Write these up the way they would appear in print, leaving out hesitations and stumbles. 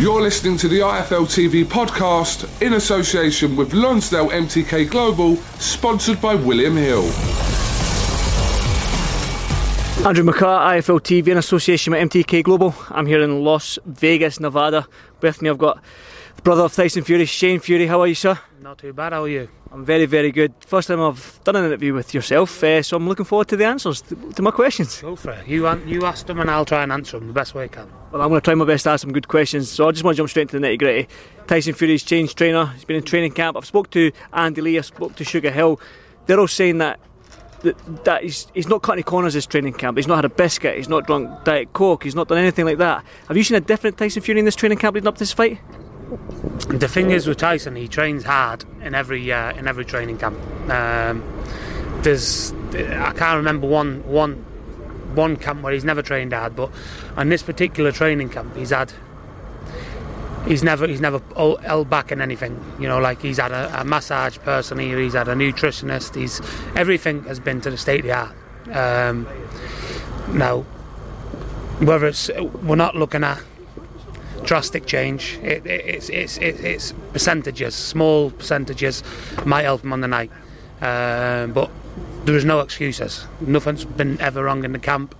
You're listening to the IFL TV podcast in association with Lonsdale MTK Global, sponsored by William Hill. Andrew McCart, IFL TV in association with MTK Global. I'm here in Las Vegas, Nevada. With me I've got the brother of Tyson Fury, Shane Fury. How are you, sir? Not too bad, how are you? I'm very, very good. First time I've done an interview with yourself, so I'm looking forward to the answers to my questions. Go for it. You ask them and I'll try and answer them the best way I can. Well, I'm going to try my best to ask some good questions, so I just want to jump straight into the nitty-gritty. Tyson Fury's changed trainer, he's been in training camp. I've spoke to Andy Lee, I've spoke to Sugar Hill. They're all saying that he's not cut any corners this training camp. He's not had a biscuit, he's not drunk Diet Coke, he's not done anything like that. Have you seen a different Tyson Fury in this training camp leading up to this fight? The thing is with Tyson, he trains hard in every training camp. I can't remember one camp where he's never trained hard, but on this particular training camp he's never held back in anything, you know, like he's had a massage person here, he's had a nutritionist, everything has been to the state of the art. Now whether it's, we're not looking at drastic change, it's percentages, small percentages might help him on the night, but there is no excuses. Nothing's been ever wrong in the camp,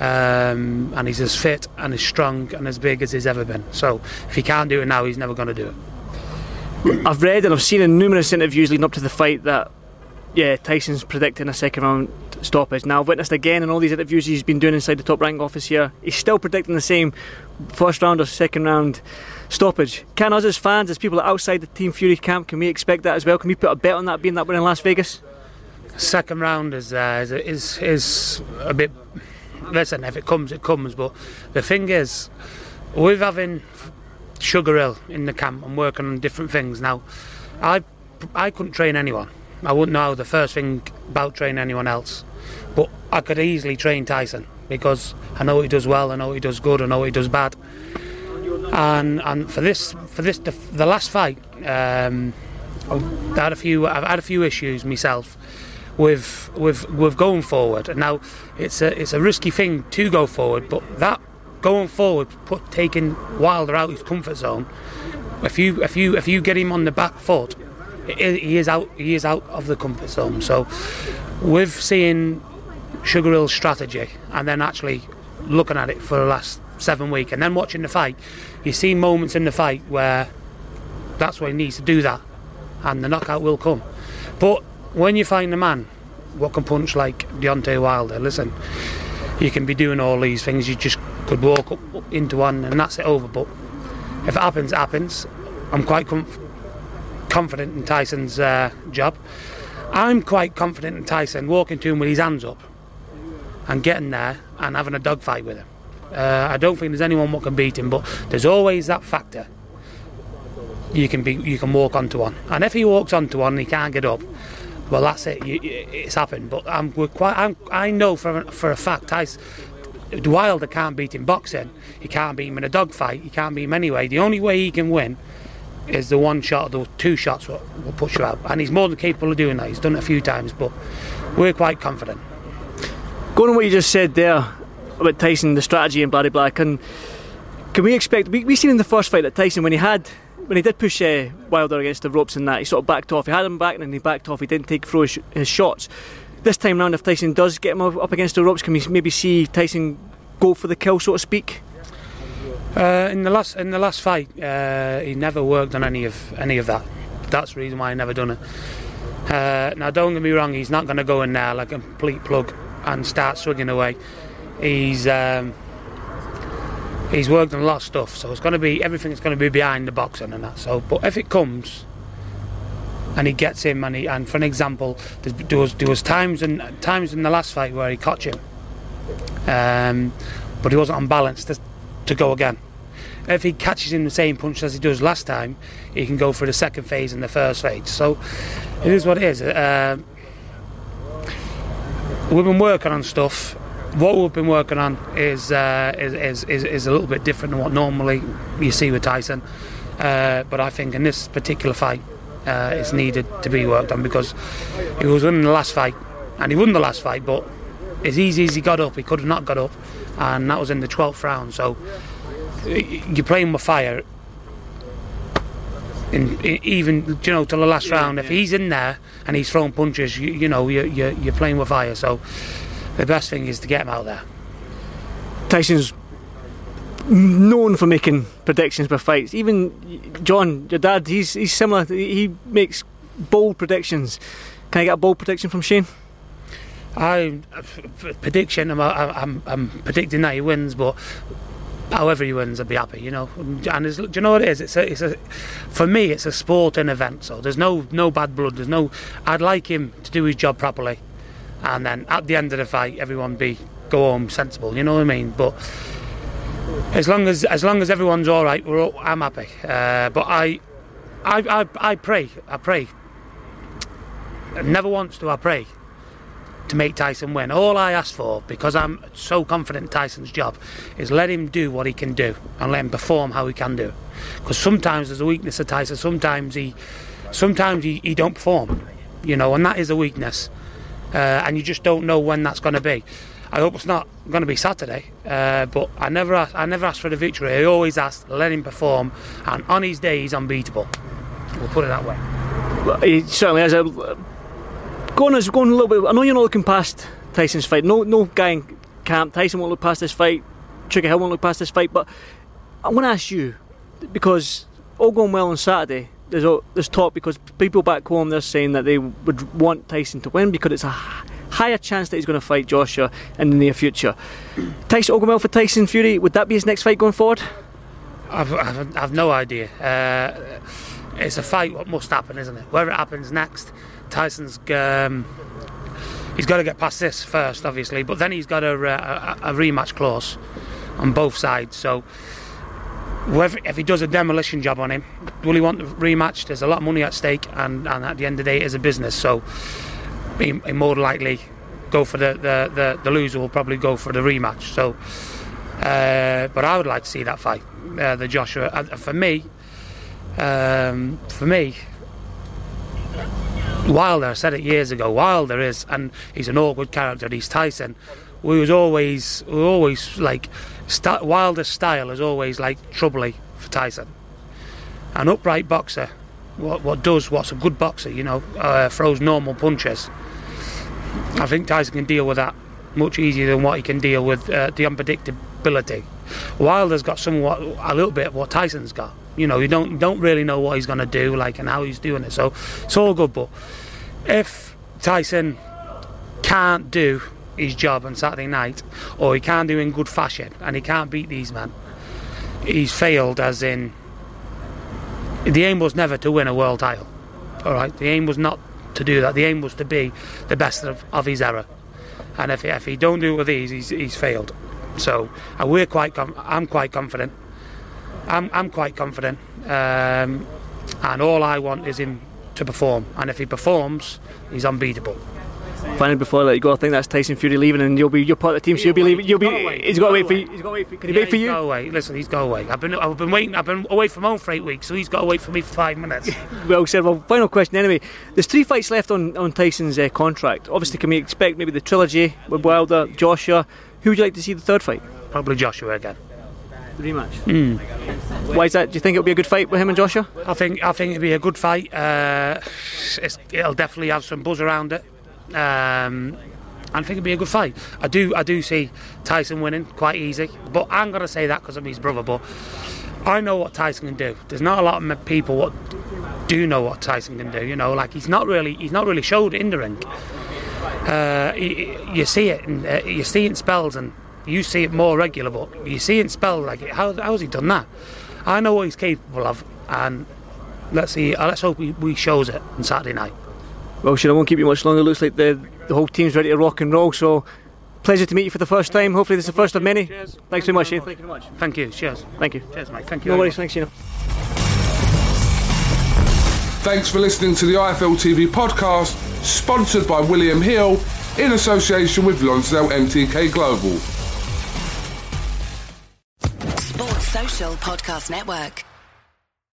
and he's as fit and as strong and as big as he's ever been. So if he can't do it now, he's never going to do it. I've read and I've seen in numerous interviews leading up to the fight that Tyson's predicting a second round stoppage. Now I've witnessed again in all these interviews he's been doing inside the Top Rank office here, he's still predicting the same first round or second round stoppage. Can us as fans, as people outside the Team Fury camp, can we expect that as well? Can we put a bet on that being that win in Las Vegas? Second round is a bit, listen, if it comes it comes, but the thing is with having Sugar Hill in the camp and working on different things now, I couldn't train anyone. I wouldn't know the first thing about training anyone else, but I could easily train Tyson because I know what he does well, I know what he does good, I know what he does bad. And for this the last fight, I've had a few issues myself with going forward. And now it's a risky thing to go forward, but that going forward put taking Wilder out of his comfort zone. If you get him on the back foot, He is out of the comfort zone. So with seeing Sugar Hill's strategy and then actually looking at it for the last 7 weeks and then watching the fight, you see moments in the fight where that's where he needs to do that and the knockout will come. But when you find a man what can punch like Deontay Wilder, listen, you can be doing all these things, you just could walk up into one and that's it over. But if it happens, it happens. I'm quite confident in Tyson's job. I'm quite confident in Tyson walking to him with his hands up and getting there and having a dogfight with him. I don't think there's anyone what can beat him, but there's always that factor. You can walk onto one, and if he walks onto one and he can't get up, well that's it. It's happened. But I know for a fact Tyson, Wilder can't beat him boxing. He can't beat him in a dogfight. He can't beat him anyway. The only way he can win is the one shot, those two shots will push you out, and he's more than capable of doing that. He's done it a few times, but we're quite confident. Going on what you just said there about Tyson, the strategy and blah blah, can we expect, we seen in the first fight that Tyson, when he did push Wilder against the ropes and that, he sort of backed off, he had him back and then he backed off, he didn't throw his shots. This time round, if Tyson does get him up against the ropes, can we maybe see Tyson go for the kill, so to speak? In the last fight, he never worked on any of that. That's the reason why he never done it. Now, don't get me wrong, he's not going to go in there like a complete plug and start swinging away. He's worked on a lot of stuff, so it's going to be everything. It's going to be behind the boxing and that. So, but if it comes and he gets him, and for an example, there was times in the last fight where he caught him, but he wasn't on balance to go again. If he catches him the same punch as he does last time, he can go for the second phase and the first phase. So it is what it is. We've been working on stuff. What we've been working on is a little bit different than what normally you see with Tyson. But I think in this particular fight, it's needed to be worked on, because he was winning the last fight, and he won the last fight, but as easy as he got up, he could have not got up, and that was in the 12th round. So you're playing with fire. Even till the last round, if he's in there and he's throwing punches, you're playing with fire. So the best thing is to get him out there. Tyson's known for making predictions for fights. Even John, your dad, he's similar. He makes bold predictions. Can I get a bold prediction from Shane? I'm predicting that he wins, but however he wins, I'd be happy, And do you know what it is? For me, it's a sporting event. So there's no bad blood. I'd like him to do his job properly, and then at the end of the fight, everyone go home sensible. You know what I mean? But as long as everyone's all right, I'm happy. But I pray. Never once do I pray to make Tyson win. All I ask for, because I'm so confident in Tyson's job, is let him do what he can do and let him perform how he can do. Because sometimes there's a weakness of Tyson. Sometimes he don't perform, and that is a weakness. And you just don't know when that's going to be. I hope it's not going to be Saturday, but I never asked for the victory. I always asked, let him perform, and on his day he's unbeatable. We'll put it that way. Well, he certainly has a. Going a little bit. I know you're not looking past Tyson's fight. No guy in camp. Tyson won't look past this fight. Sugar Hill won't look past this fight. But I want to ask you, because all going well on Saturday, there's talk, because people back home, they're saying that they would want Tyson to win because it's a higher chance that he's going to fight Joshua in the near future. Tyson, all going well for Tyson Fury. Would that be his next fight going forward? I've no idea. It's a fight. What must happen, isn't it? Whether it happens next. Tyson's he's got to get past this first, obviously, but then he's got a rematch clause on both sides. So if he does a demolition job on him, will he want the rematch? There's a lot of money at stake, and at the end of the day, it is a business. So he more than likely go for the loser. Will probably go for the rematch. So, but I would like to see that fight, the Joshua. For me. Wilder, I said it years ago. Wilder is, and he's an awkward character. He's Tyson. Wilder's style is always like troubly for Tyson. An upright boxer, what's a good boxer? Throws normal punches. I think Tyson can deal with that much easier than what he can deal with the unpredictability. Wilder's got somewhat a little bit of what Tyson's got. You don't really know what he's going to do, and how he's doing it. So it's all good, but if Tyson can't do his job on Saturday night, or he can't do in good fashion, and he can't beat these men, he's failed. As in, the aim was never to win a world title. All right, the aim was not to do that. The aim was to be the best of his era. And if he don't do it with these, he's failed. So I'm quite confident. I'm quite confident, and all I want is him to perform, and if he performs, he's unbeatable. Finally, before I let you go, I think that's Tyson Fury leaving, and you're part of the team, so you'll be leaving. He's got to wait for you. Can he wait for you? Go away. Listen, he's got away. I've been waiting. I've been away from home for 8 weeks, so he's got to wait for me for 5 minutes. Well said. Well, final question anyway. There's 3 fights left on Tyson's contract. Obviously, can we expect maybe the trilogy with Wilder, Joshua? Who would you like to see the third fight? Probably Joshua again. Rematch. Why is that? Do you think it'll be a good fight with him and Joshua? I think it'll be a good fight. It'll definitely have some buzz around it. And I think it'd be a good fight. I do see Tyson winning quite easy, but I'm gonna say that because I'm his brother. But I know what Tyson can do. There's not a lot of people what do know what Tyson can do. You know, like he's not really showed it in the ring. You see it, and you see it in spells, and you see it more regular. But you see it in spells like it. How has he done that? I know what he's capable of, and let's see. Let's hope he shows it on Saturday night. Well, Shane, I won't keep you much longer. It looks like the whole team's ready to rock and roll, so pleasure to meet you for the first time. Hopefully this is the first of many. Cheers. Thanks so much, Shane. Thank you very much. Thank you. Cheers. Thank you. Cheers, mate. Thank you. No worries. Thanks, Shane. Thanks for listening to the IFL TV podcast, sponsored by William Hill, in association with Lonsdale MTK Global. Sports Social Podcast Network.